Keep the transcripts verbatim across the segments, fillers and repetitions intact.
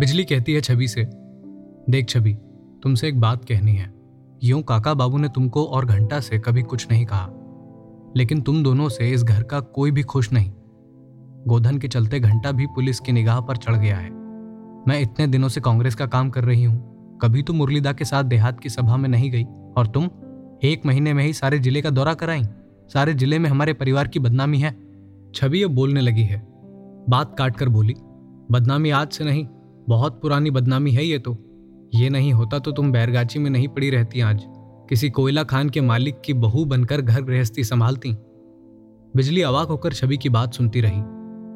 बिजली कहती है छवि से, देख छवि, तुमसे एक बात कहनी है। यूं काका बाबू ने तुमको और घंटा से कभी कुछ नहीं कहा, लेकिन तुम दोनों से इस घर का कोई भी खुश नहीं। गोधन के चलते घंटा भी पुलिस की निगाह पर चढ़ गया है। मैं इतने दिनों से कांग्रेस का काम कर रही हूँ, कभी तो मुरलीदा के साथ देहात की सभा में नहीं गई, और तुम एक महीने में ही सारे जिले का दौरा कराई। सारे जिले में हमारे परिवार की बदनामी है। छवि अब बोलने लगी है, बात काट कर बोली, बदनामी आज से नहीं, बहुत पुरानी बदनामी है ये तो। ये नहीं होता तो तुम बैरगाछी में नहीं पड़ी रहती आज, किसी कोयला खान के मालिक की बहू बनकर घर गृहस्थी संभालती। बिजली अवाक होकर छवि की बात सुनती रही।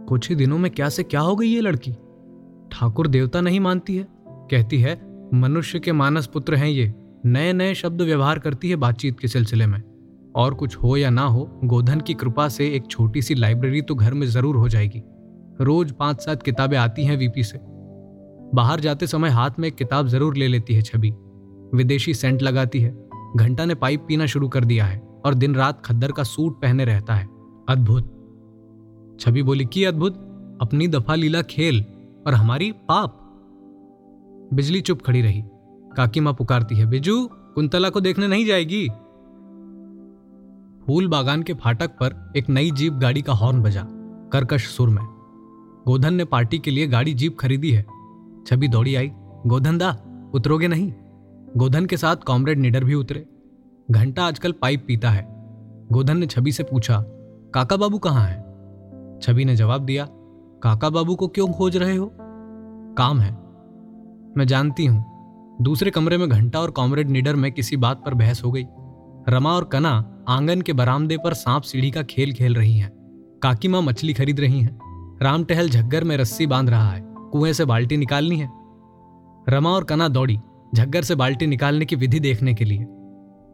कुछ ही दिनों में क्या से क्या हो गई ये लड़की। ठाकुर देवता नहीं मानती है, कहती है मनुष्य के मानस पुत्र हैं ये। नए नए शब्द व्यवहार करती है बातचीत के सिलसिले में। और कुछ हो या ना हो, गोधन की कृपा से एक छोटी सी लाइब्रेरी तो घर में जरूर हो जाएगी। रोज पांच सात किताबें आती हैं वीपी से। बाहर जाते समय हाथ में एक किताब जरूर ले लेती है छवि। विदेशी सेंट लगाती है। घंटा ने पाइप पीना शुरू कर दिया है और दिन रात खद्दर का सूट पहने रहता है। अद्भुत, छवि बोली, की अद्भुत, अपनी दफा लीला खेल और हमारी पाप। बिजली चुप खड़ी रही। काकी माँ पुकारती है, बिजू, कुंतला को देखने नहीं जाएगी। फूल बागान के फाटक पर एक नई जीप गाड़ी का हॉर्न बजा, कर्कश सुर में। गोधन ने पार्टी के लिए गाड़ी जीप खरीदी है। छवि दौड़ी आई, गोधन दा, उतरोगे नहीं। गोधन के साथ कॉमरेड निडर भी उतरे। घंटा आजकल पाइप पीता है। गोधन ने छवि से पूछा, काका बाबू कहाँ हैं? छवि ने जवाब दिया, काका बाबू को क्यों खोज रहे हो? काम है, मैं जानती हूँ। दूसरे कमरे में घंटा और कॉमरेड निडर में किसी बात पर बहस हो गई। रमा और कना आंगन के बरामदे पर सांप सीढ़ी का खेल खेल रही हैं। काकी माँ मछली खरीद रही हैं। राम टहल झग्गर में रस्सी बांध रहा है, कुएं से बाल्टी निकालनी है। रमा और कना दौड़ी झग्गर से बाल्टी निकालने की विधि देखने के लिए।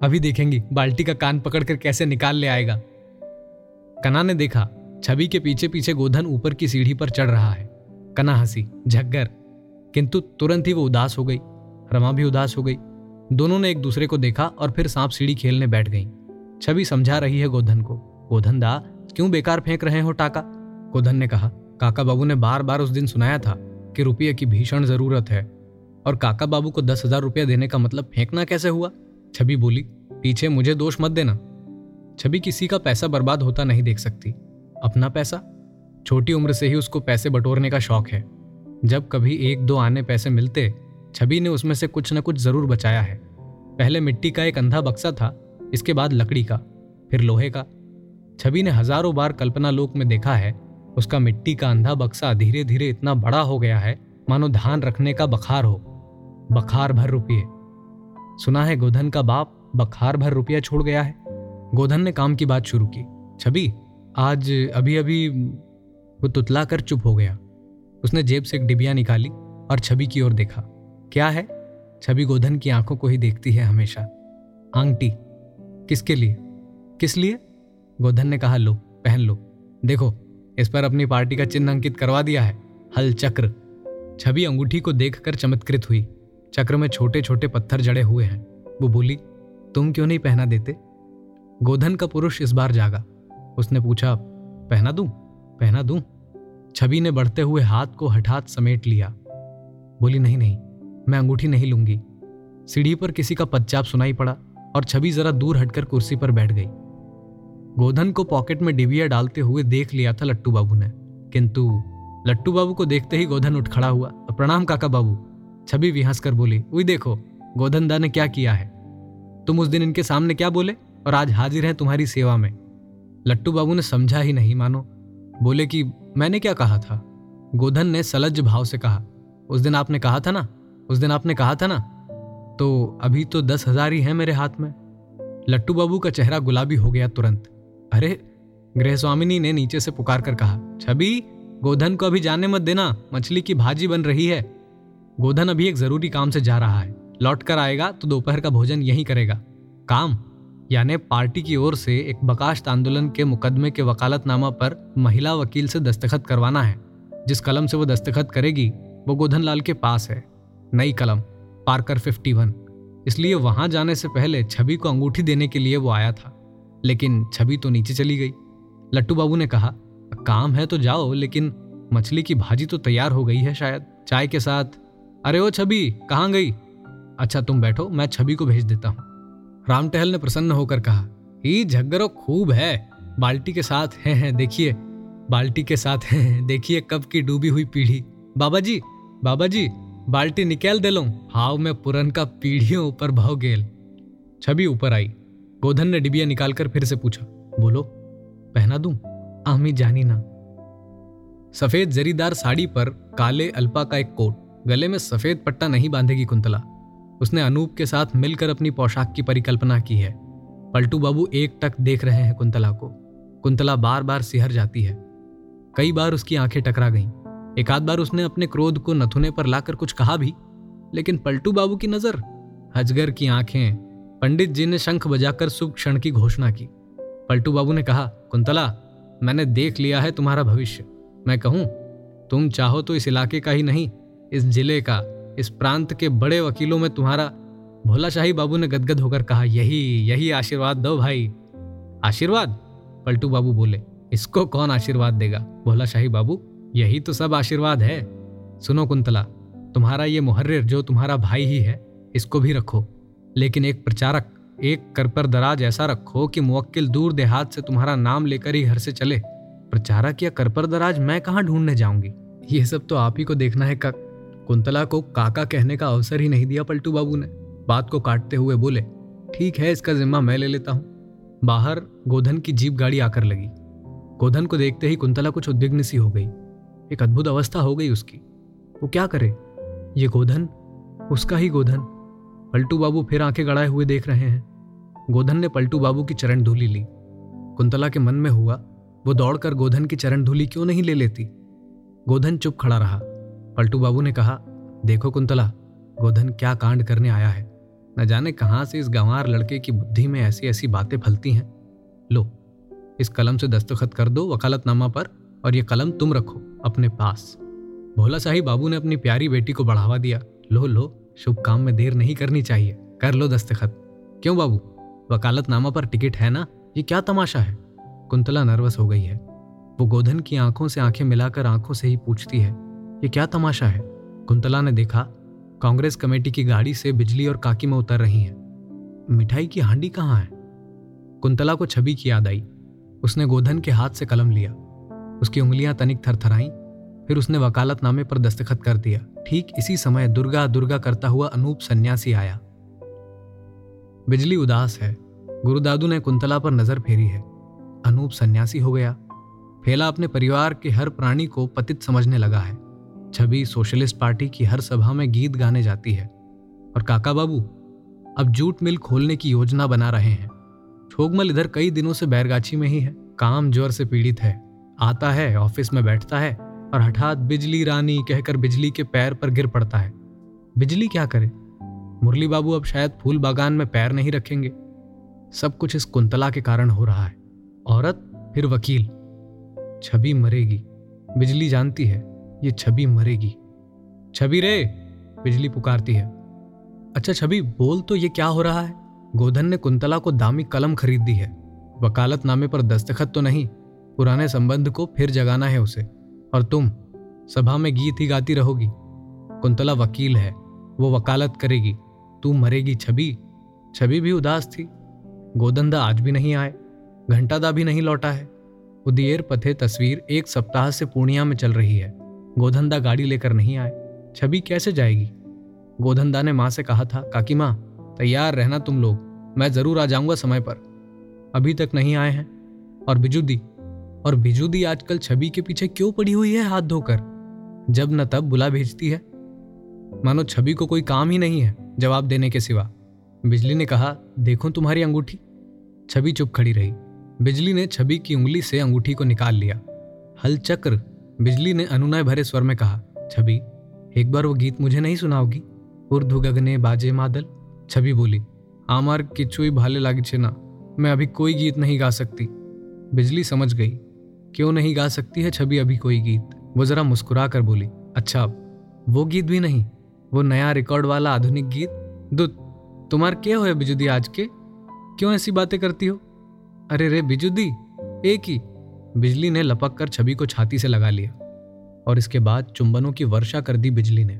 अभी देखेंगी बाल्टी का कान पकड़कर कैसे निकाल ले आएगा। कना ने देखा छवि के पीछे पीछे गोधन ऊपर की सीढ़ी पर चढ़ रहा है। कना हंसी, झग्गर, किंतु तुरंत ही वो उदास हो गई। रमा भी उदास हो गई। दोनों ने एक दूसरे को देखा और फिर सांप सीढ़ी खेलने बैठ गई। छवि समझा रही है गोधन को, गोधन दा, क्यों बेकार फेंक रहे हो टाका? गोधन ने कहा, काका बाबू ने बार बार उस दिन सुनाया था कि रुपये की भीषण जरूरत है, और काका बाबू को दस हजार रुपया देने का मतलब फेंकना कैसे हुआ? छवि बोली, पीछे मुझे दोष मत देना। छवि किसी का पैसा बर्बाद होता नहीं देख सकती। अपना पैसा, छोटी उम्र से ही उसको पैसे बटोरने का शौक है। जब कभी एक दो आने पैसे मिलते, छवि ने उसमें से कुछ न कुछ जरूर बचाया है। पहले मिट्टी का एक अंधा बक्सा था, इसके बाद लकड़ी का, फिर लोहे का। छवि ने हजारों बार कल्पना लोक में देखा है उसका मिट्टी का अंधा बक्सा धीरे धीरे इतना बड़ा हो गया है मानो धान रखने का बखार हो। बखार भर रुपये। सुना है गोधन का बाप बखार भर रुपया छोड़ गया है। गोधन ने काम की बात शुरू की, छवि आज अभी अभी। वो तुतला कर चुप हो गया। उसने जेब से एक डिबिया निकाली और छवि की ओर देखा। क्या है? छवि गोधन की आंखों को ही देखती है हमेशा। आंगटी। किसके लिए? किस लिए? गोधन ने कहा, लो, पहन लो, देखो इस पर अपनी पार्टी का चिन्ह अंकित करवा दिया है, हल चक्र। छवि अंगूठी को देखकर चमत्कृत हुई। चक्र में छोटे छोटे पत्थर जड़े हुए हैं। वो बोली, तुम क्यों नहीं पहना देते? गोधन का पुरुष इस बार जागा। उसने पूछा, पहना दूं? पहना दूं? छवि ने बढ़ते हुए हाथ को हठात समेट लिया। बोली, नहीं नहीं, मैं अंगूठी नहीं लूंगी। सीढ़ी पर किसी का पदचाप सुनाई पड़ा और छवि जरा दूर हटकर कुर्सी पर बैठ गई। गोधन को पॉकेट में डिबिया डालते हुए देख लिया था लट्टू बाबू ने, किंतु लट्टू बाबू को देखते ही गोधन उठ खड़ा हुआ। प्रणाम काका बाबू। छवि विहंस कर बोली, वही देखो गोधन दा ने क्या किया है। तुम उस दिन इनके सामने क्या बोले और आज हाजिर है तुम्हारी सेवा में। लट्टू बाबू ने समझा ही नहीं, मानो बोले कि मैंने क्या कहा था? गोधन ने सलज्ज भाव से कहा, उस दिन आपने कहा था ना, उस दिन आपने कहा था ना, तो अभी तो दस हजार ही हैं मेरे हाथ में। लट्टू बाबू का चेहरा गुलाबी हो गया तुरंत। अरे, गृहस्वामिनी ने नीचे से पुकार कर कहा, छवि, गोधन को अभी जाने मत देना, मछली की भाजी बन रही है। गोधन अभी एक जरूरी काम से जा रहा है, लौट कर आएगा तो दोपहर का भोजन यहीं करेगा। काम यानी पार्टी की ओर से एक बकाश्त आंदोलन के मुकदमे के वकालतनामा पर महिला वकील से दस्तखत करवाना है। जिस कलम से वो दस्तखत करेगी वो गोधनलाल के पास है, नई कलम, पार्कर इक्यावन। इसलिए वहां जाने से पहले छवि को अंगूठी देने के लिए वो आया था, लेकिन छवि तो नीचे चली गई। लट्टू बाबू ने कहा, काम है तो जाओ, लेकिन मछली की भाजी तो तैयार हो गई है, शायद चाय के साथ। अरे ओ छवि, कहाँ गई? अच्छा तुम बैठो, मैं छवि को भेज देता हूँ। राम टहल ने प्रसन्न होकर कहा, ई झग्गरो खूब है, बाल्टी के साथ हैं हैं देखिए, बाल्टी के साथ हैं देखिए कब की डूबी हुई पीढ़ी। बाबा जी, बाबा जी, बाल्टी निकाल दे लो, हाव में पुरन का पीढ़ियों ऊपर भाव गेल। छवि ऊपर आई। गोधन ने डिबिया निकालकर फिर से पूछा, बोलो पहना दूं? आमी जानी ना। सफेद जरीदार साड़ी पर काले अल्पा का एक कोट, गले में सफेद पट्टा नहीं बांधेगी कुंतला। उसने अनूप के साथ मिलकर अपनी पोशाक की परिकल्पना की है। पलटू बाबू एक टक देख रहे हैं कुंतला को। कुंतला बार बार सिहर जाती है। कई बार उसकी आंखें टकरा गईं। एक आध बार उसने अपने क्रोध को नथुने पर लाकर कुछ कहा भी, लेकिन पलटू बाबू की नजर, अजगर की आंखें। पंडित जी ने शंख बजाकर शुभ क्षण की घोषणा की। पलटू बाबू ने कहा, कुंतला मैंने देख लिया है तुम्हारा भविष्य। मैं कहूं, तुम चाहो तो इस इलाके का ही नहीं, इस जिले का, इस प्रांत के बड़े वकीलों में तुम्हारा। भोला शाही बाबू ने गदगद होकर कहा, यही यही आशीर्वाद दो भाई। आशीर्वाद? पलटू बाबू बोले, इसको कौन आशीर्वाद देगा भोला शाही बाबू, यही तो सब आशीर्वाद है। सुनो कुंतला, तुम्हारा ये मुहर्रिर जो तुम्हारा भाई ही है, इसको भी रखो, लेकिन एक प्रचारक, एक कर पर दराज ऐसा रखो कि मुवक्किल दूर देहात से तुम्हारा नाम लेकर ही घर से चले। प्रचारक या कर पर दराज मैं कहाँ ढूंढने जाऊंगी, ये सब तो आप ही को देखना है। का कुंतला को काका कहने का अवसर ही नहीं दिया पलटू बाबू ने। बात को काटते हुए बोले, ठीक है, इसका जिम्मा मैं ले लेता हूँ। बाहर गोधन की जीप गाड़ी आकर लगी। गोधन को देखते ही कुंतला कुछ उद्विग्न सी हो गई। एक अद्भुत अवस्था हो गई उसकी। वो क्या करे, ये गोधन, उसका ही गोधन। पलटू बाबू फिर आंखें गड़ाए हुए देख रहे हैं। गोधन ने पलटू बाबू की चरण धूली ली। कुंतला के मन में हुआ, वो दौड़कर गोधन की चरण धूली क्यों नहीं ले लेती। गोधन चुप खड़ा रहा। पलटू बाबू ने कहा, देखो कुंतला, गोधन क्या कांड करने आया है। न जाने कहाँ से इस गंवार लड़के की बुद्धि में ऐसी ऐसी बातें फलती हैं। लो, इस कलम से दस्तखत कर दो वकालतनामा पर, और ये कलम तुम रखो अपने पास। भोला शाही बाबू ने अपनी प्यारी बेटी को बढ़ावा दिया। लो लो, शुभ काम में देर नहीं करनी चाहिए, कर लो दस्तखत। क्यों बाबू, वकालतनामा पर टिकट है ना, ये क्या तमाशा है। कुंतला नर्वस हो गई है। वो गोधन की आंखों से आंखें मिलाकर आंखों से ही पूछती है, ये क्या तमाशा है। कुंतला ने देखा, कांग्रेस कमेटी की गाड़ी से बिजली और काकी में उतर रही हैं। मिठाई की हांडी कहाँ है। कुंतला को छवि की याद आई। उसने गोधन के हाथ से कलम लिया। उसकी उंगलियां तनिक थरथराई। फिर उसने वकालतनामे पर दस्तखत कर दिया। ठीक इसी समय दुर्गा दुर्गा करता हुआ अनूप सन्यासी आया। बिजली उदास है। गुरुदादू ने कुंतला पर नजर फेरी है। अनूप सन्यासी हो गया। फेला अपने परिवार के हर प्राणी को पतित समझने लगा है। छवि सोशलिस्ट पार्टी की हर सभा में गीत गाने जाती है। और काका बाबू अब जूट मिल खोलने की योजना बना रहे हैं। छोगमल इधर कई दिनों से बैरगाछी में ही है। काम जोर से पीड़ित है। आता है, ऑफिस में बैठता है, और हठात बिजली रानी कहकर बिजली के पैर पर गिर पड़ता है। बिजली क्या करे। मुरली बाबू अब शायद फूल बागान में पैर नहीं रखेंगे। सब कुछ इस कुंतला के कारण हो रहा है। औरत, फिर वकील। छवि मरेगी। बिजली जानती है ये छवि मरेगी। छवि रे, बिजली पुकारती है। अच्छा छवि बोल तो, ये क्या हो रहा है। गोधन ने कुंतला को दामी कलम खरीद दी है। वकालतनामे पर दस्तखत तो नहीं, पुराने संबंध को फिर जगाना है उसे। और तुम सभा में गीत ही गाती रहोगी। कुंतला वकील है, वो वकालत करेगी, तू मरेगी छवि। छवि भी उदास थी। गोधन दा आज भी नहीं आए। घंटा दा भी नहीं लौटा है। उदियर पथे तस्वीर एक सप्ताह से पूर्णिया में चल रही है। गोधनदा गाड़ी लेकर नहीं आए। छवि कैसे जाएगी। गोधनदा ने माँ से कहा था, काकी माँ तैयार रहना तुम लोग, मैं जरूर आ जाऊंगा समय पर। अभी तक नहीं आए हैं। और बिजूदी, और बिजूदी आजकल छवि के पीछे क्यों पड़ी हुई है हाथ धोकर। जब न तब बुला भेजती है, मानो छवि को कोई काम ही नहीं है जवाब देने के सिवा। बिजली ने कहा, देखो तुम्हारी अंगूठी। छवि चुप खड़ी रही। बिजली ने छवि की उंगली से अंगूठी को निकाल लिया। हलचक्र, बिजली ने अनुनय भरे स्वर में कहा, छवि एक बार वो गीत मुझे नहीं सुनाओगी। उर्दू गगने बाजे मादल। छवि बोली, आमार किचुई भाले लागी छे ना, मैं अभी कोई गीत नहीं गा सकती। बिजली समझ गई क्यों नहीं गा सकती है छवि अभी कोई गीत। वो जरा मुस्कुरा कर बोली, अच्छा वो गीत भी नहीं, वो नया रिकॉर्ड वाला आधुनिक गीत। दूत तुम्हार क्या हो बिजुदी, आज के क्यों ऐसी बातें करती हो। अरे रे बिजुदी, एक ही। बिजली ने लपक कर छवि को छाती से लगा लिया, और इसके बाद चुंबनों की वर्षा कर दी बिजली ने।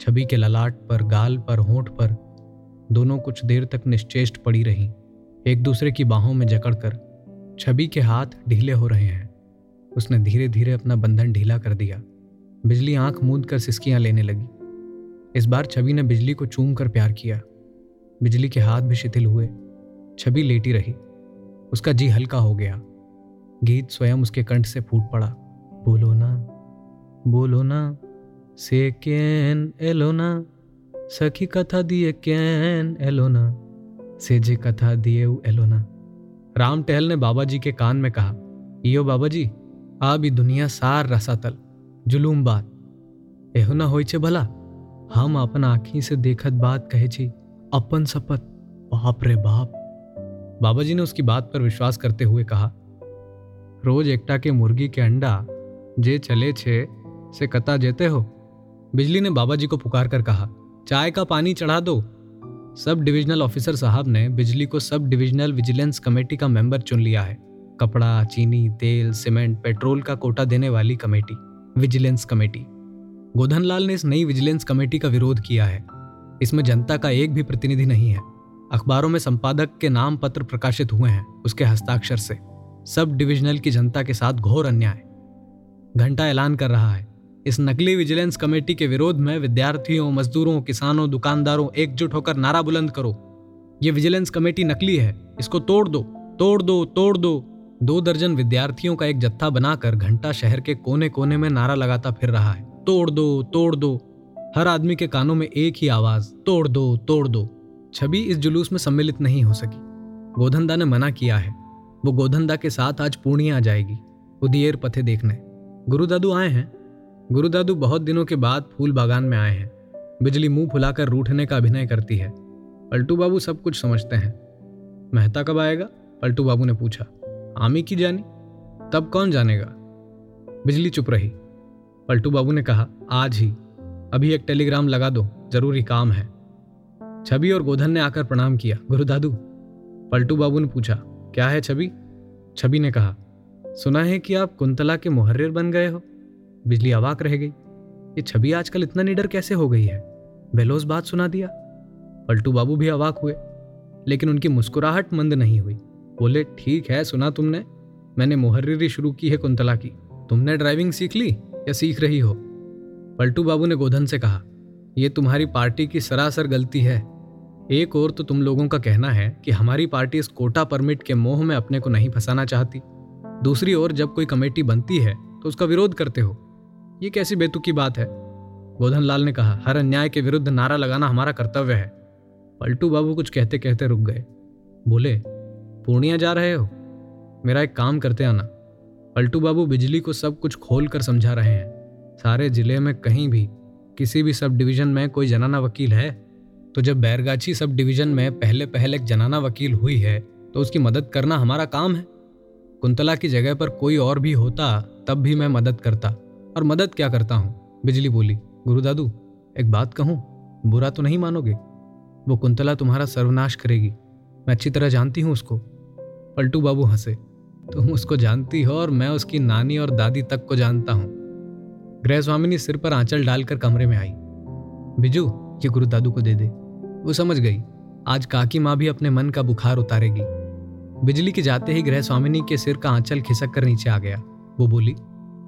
छवि के ललाट पर, गाल पर, होंठ पर दोनों कुछ देर तक निश्चेष्ट पड़ी रहीं, एक दूसरे की बाहों में जकड़कर। छवि के हाथ ढीले हो रहे हैं। उसने धीरे धीरे अपना बंधन ढीला कर दिया। बिजली आंख मूंद कर सिसकियां लेने लगी। इस बार छवि ने बिजली को चूम कर प्यार किया। बिजली के हाथ भी शिथिल हुए। छवि लेटी रही। उसका जी हल्का हो गया। गीत स्वयं उसके कंठ से फूट पड़ा। बोलो ना, बोलो ना, से कैन एलोना, सखी कथा दिए कैन एलोना, से जे कथा दिए उ एलोना। राम टहल ने बाबा जी के कान में कहा, यो बाबा जी, आ भी दुनिया सार रसातल जुलूम बात एहो ना होई छे भला। हम अपन आँखी से देखत बात कहे छी, अपन सपत, बाप रे बाप। बाबा जी ने उसकी बात पर विश्वास करते हुए कहा, रोज एकटा के मुर्गी के अंडा जे चले छे से कता जेते हो। बिजली ने बाबा जी को पुकार कर कहा, चाय का पानी चढ़ा दो। सब डिविजनल ऑफिसर साहब ने बिजली को सब डिविजनल विजिलेंस कमेटी का मेंबर चुन लिया है। कपड़ा, चीनी, तेल, सीमेंट, पेट्रोल का कोटा देने वाली कमेटी, विजिलेंस कमेटी। गोधनलाल ने इस नई विजिलेंस कमेटी का विरोध किया है। इसमें जनता का एक भी प्रतिनिधि नहीं है। अखबारों में संपादक के नाम पत्र प्रकाशित हुए हैं उसके हस्ताक्षर से। सब डिविजनल की जनता के साथ घोर अन्याय। घंटा ऐलान कर रहा है, इस नकली विजिलेंस कमेटी के विरोध में विद्यार्थियों, मजदूरों, किसानों, दुकानदारों एकजुट होकर नारा बुलंद करो, ये विजिलेंस कमेटी नकली है, इसको तोड़ दो, तोड़ दो, तोड़ दो। दो दर्जन विद्यार्थियों का एक जत्था बनाकर घंटा शहर के कोने कोने में नारा लगाता फिर रहा है, तोड़ दो, तोड़ दो। हर आदमी के कानों में एक ही आवाज, तोड़ दो, तोड़ दो। छवि इस जुलूस में सम्मिलित नहीं हो सकी। गोधनदा ने मना किया है। वो गोधनदा के साथ आज पूर्णिया जाएगी, उदियर पथे देखने। गुरुदादू आए हैं। गुरुदादू बहुत दिनों के बाद फूल बागान में आए हैं। बिजली मुंह फुलाकर रूठने का अभिनय करती है। पलटू बाबू सब कुछ समझते हैं। मेहता कब आएगा? पलटू बाबू ने पूछा। आमी की जानी, तब कौन जानेगा। बिजली चुप रही। पलटू बाबू ने कहा, आज ही, अभी एक टेलीग्राम लगा दो, जरूरी काम है। छवि और गोधन ने आकर प्रणाम किया। गुरुदादू, पलटू बाबू ने पूछा, क्या है छवि? छवि ने कहा, सुना है कि आप कुंतला के मुहर्रिर बन गए हो। बिजली अवाक रह गई। ये छवि आजकल इतना निडर कैसे हो गई है? बेलोस बात सुना दिया। पलटू बाबू भी अवाक हुए, लेकिन उनकी मुस्कुराहट मंद नहीं हुई। बोले, ठीक है, सुना तुमने, मैंने मुहर्रिरी शुरू की है कुंतला की। तुमने ड्राइविंग सीख ली या सीख रही हो? पलटू बाबू ने गोधन से कहा, यह तुम्हारी पार्टी की सरासर गलती है। एक और तो तुम लोगों का कहना है कि हमारी पार्टी इस कोटा परमिट के मोह में अपने को नहीं फंसाना चाहती, दूसरी ओर जब कोई कमेटी बनती है तो उसका विरोध करते हो। ये कैसी बेतुकी बात है? गोधनलाल ने कहा, हर अन्याय के विरुद्ध नारा लगाना हमारा कर्तव्य है। पलटू बाबू कुछ कहते कहते रुक गए। बोले, पूर्णिया जा रहे हो? मेरा एक काम करते आना। पलटू बाबू बिजली को सब कुछ खोल कर समझा रहे हैं। सारे जिले में कहीं भी किसी भी सब डिवीज़न में कोई जनाना वकील है तो जब बैरगाछी सब डिवीज़न में पहले पहले एक जनाना वकील हुई है तो उसकी मदद करना हमारा काम है। कुंतला की जगह पर कोई और भी होता तब भी मैं मदद करता, और मदद क्या करता हूँ। बिजली बोली, गुरुदादू, एक बात कहूँ, बुरा तो नहीं मानोगे? वो कुंतला तुम्हारा सर्वनाश करेगी, मैं अच्छी तरह जानती हूँ उसको। पलटू बाबू हंसे, तुम उसको जानती हो और मैं उसकी नानी और दादी तक को जानता हूँ। गृहस्वामिनी सिर पर आंचल डालकर कमरे में आई। बिजू, ये गुरु दादू को दे दे। वो समझ गई, आज काकी माँ भी अपने मन का बुखार उतारेगी। बिजली के जाते ही गृहस्वामिनी के सिर का आंचल खिसक कर नीचे आ गया। वो बोली,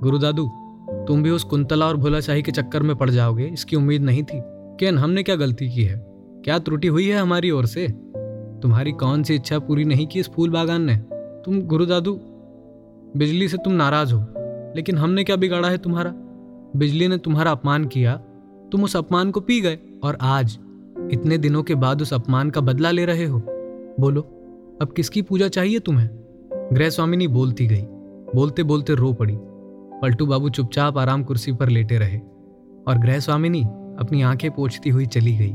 गुरु दादू, तुम भी उस कुंतला और भोलाशाही के चक्कर में पड़ जाओगे, इसकी उम्मीद नहीं थी। केन, हमने क्या गलती की है? क्या त्रुटि हुई है हमारी ओर से? तुम्हारी कौन सी इच्छा पूरी नहीं की इस फूल बागान ने? तुम गुरुदादू, बिजली से तुम नाराज हो, लेकिन हमने क्या बिगाड़ा है तुम्हारा? बिजली ने तुम्हारा अपमान किया, तुम उस अपमान को पी गए और आज इतने दिनों के बाद उस अपमान का बदला ले रहे हो। बोलो, अब किसकी पूजा चाहिए तुम्हें? गृहस्वामिनी बोलती गई, बोलते बोलते रो पड़ी। पलटू बाबू चुपचाप आराम कुर्सी पर लेटे रहे और गृहस्वामिनी अपनी आंखें पोंछती हुई चली गई।